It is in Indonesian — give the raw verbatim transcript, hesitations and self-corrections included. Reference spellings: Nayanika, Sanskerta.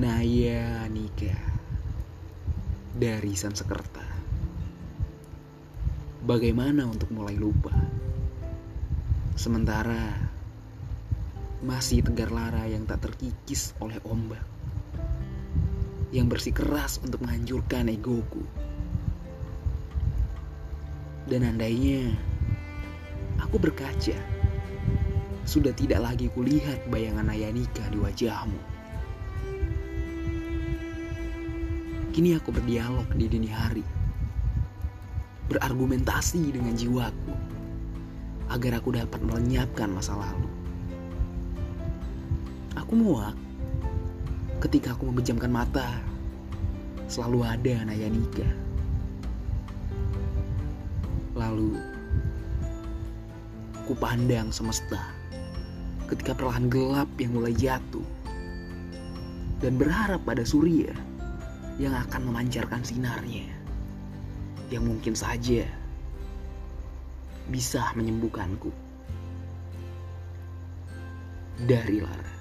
Nayanika dari Sanskerta. Bagaimana untuk mulai lupa? Sementara masih tegar lara yang tak terkikis oleh ombak, yang bersikeras untuk menghancurkan egoku. Dan andainya aku berkaca, sudah tidak lagi kulihat bayangan Nayanika di wajahmu. Kini aku berdialog di dini hari, berargumentasi dengan jiwaku agar aku dapat melenyapkan masa lalu. Aku muak ketika aku memejamkan mata, selalu ada Nayanika. Lalu ku pandang semesta ketika perlahan gelap yang mulai jatuh, dan berharap pada surya yang akan memancarkan sinarnya, yang mungkin saja bisa menyembuhkanku dari lara.